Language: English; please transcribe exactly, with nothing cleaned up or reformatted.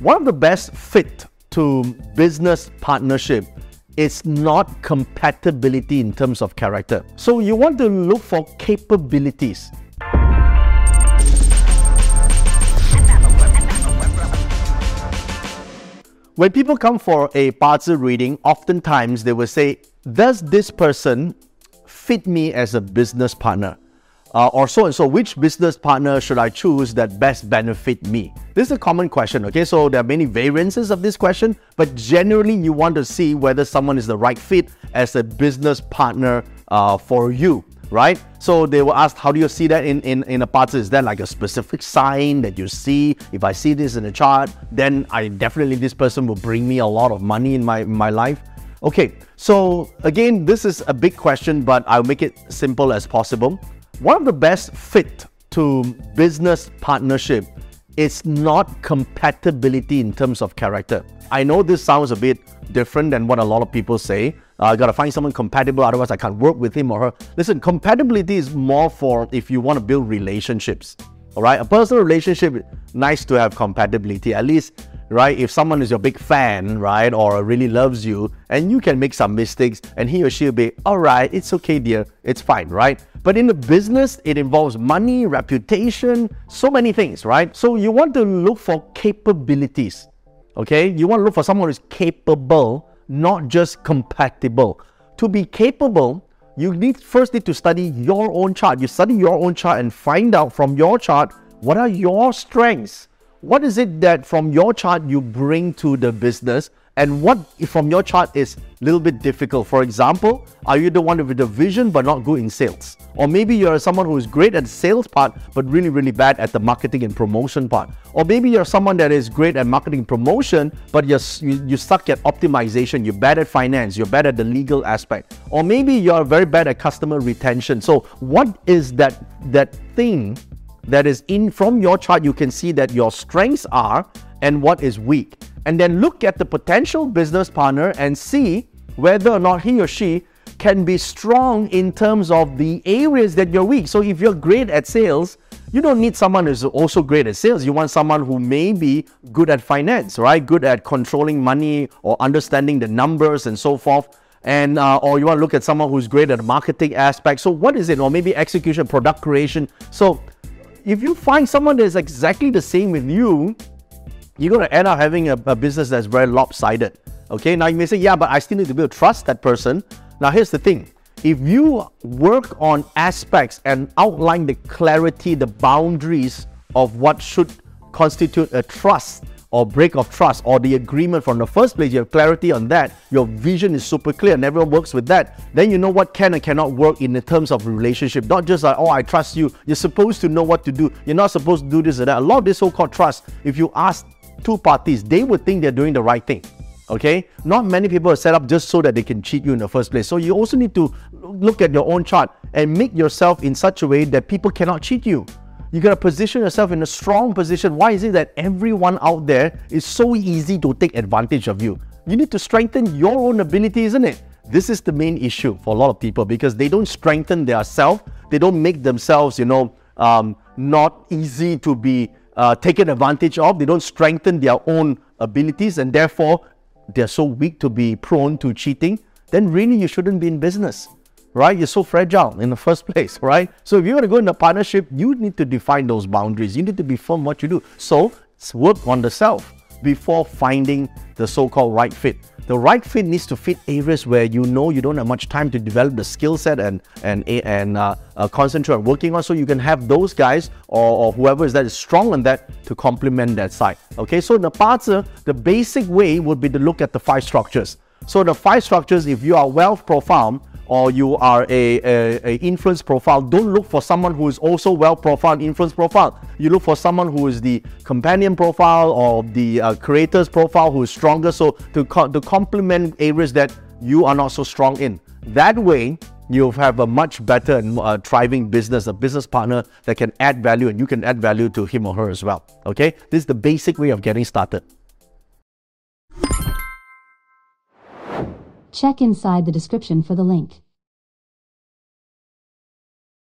One of the best fit to business partnership is not compatibility in terms of character. So you want to look for capabilities. When people come for a Bazi reading, oftentimes they will say, does this person fit me as a business partner? Uh, or so and so, which business partner should I choose that best benefit me? This is a common question, okay? So there are many variances of this question, but generally you want to see whether someone is the right fit as a business partner uh, for you, right? So they were asked, how do you see that in, in, in a Bazi? Is there like a specific sign that you see? If I see this in a chart, then I definitely, this person will bring me a lot of money in my, my life. Okay, so again, this is a big question, but I'll make it simple as possible. One of the best fit to business partnership is not compatibility in terms of character. I know this sounds a bit different than what a lot of people say. Uh, I gotta find someone compatible, otherwise I can't work with him or her. Listen, compatibility is more for if you want to build relationships. All right, a personal relationship, nice to have compatibility. At least, right, if someone is your big fan, right, or really loves you, and you can make some mistakes, and he or she will be, all right, it's okay, dear, it's fine, right? But in the business, it involves money, reputation, so many things, right? So you want to look for capabilities, okay? You want to look for someone who's capable, not just compatible. To be capable, you need first need to study your own chart. You study your own chart and find out from your chart, what are your strengths? What is it that from your chart you bring to the business? And what from your chart is a little bit difficult? For example, are you the one with the vision but not good in sales? Or maybe you're someone who is great at the sales part but really, really bad at the marketing and promotion part. Or maybe you're someone that is great at marketing and promotion but you're, you, you suck at optimization, you're bad at finance, you're bad at the legal aspect. Or maybe you're very bad at customer retention. So what is that, that thing that is in from your chart you can see that your strengths are and what is weak? And then look at the potential business partner and see whether or not he or she can be strong in terms of the areas that you're weak. So if you're great at sales, you don't need someone who's also great at sales. You want someone who may be good at finance, right? Good at controlling money or understanding the numbers and so forth. And uh, or you want to look at someone who's great at the marketing aspect. So what is it? Or maybe execution, product creation. So if you find someone that is exactly the same with you, you're going to end up having a, a business that's very lopsided. Okay, now you may say, yeah, but I still need to be able to trust that person. Now, here's the thing. If you work on aspects and outline the clarity, the boundaries of what should constitute a trust or break of trust or the agreement from the first place, you have clarity on that, your vision is super clear and everyone works with that, then you know what can and cannot work in the terms of relationship. Not just like, oh, I trust you. You're supposed to know what to do. You're not supposed to do this or that. A lot of this so-called trust, if you ask two parties, they would think they're doing the right thing. Okay, not many people are set up just so that they can cheat you in the first place. So you also need to look at your own chart and make yourself in such a way that people cannot cheat you. You gotta position yourself in a strong position. Why is it that everyone out there is so easy to take advantage of you? You need to strengthen your own ability, isn't it? This is the main issue for a lot of people because they don't strengthen their self. They don't make themselves, you know, um, not easy to be Uh, taken advantage of. They don't strengthen their own abilities and therefore they're so weak to be prone to cheating. Then really you shouldn't be in business, right? You're so fragile in the first place, right? So if you want to go in a partnership, you need to define those boundaries. You need to be firm what you do. So work on the self before finding the so-called right fit. The right fit needs to fit areas where you know you don't have much time to develop the skill set and and and uh, uh, concentrate on working on, so you can have those guys or, or whoever is that is strong on that to complement that side. Okay, so in the Bazi, the basic way would be to look at the five structures. So the five structures, if you are wealth profile or you are a, a, a influence profile, don't look for someone who is also wealth profile and influence profile. You look for someone who is the companion profile or the uh, creator's profile who is stronger, so to, co to complement areas that you are not so strong in. That way, you'll have a much better and uh, thriving business, a business partner that can add value and you can add value to him or her as well. Okay, this is the basic way of getting started. Check inside the description for the link.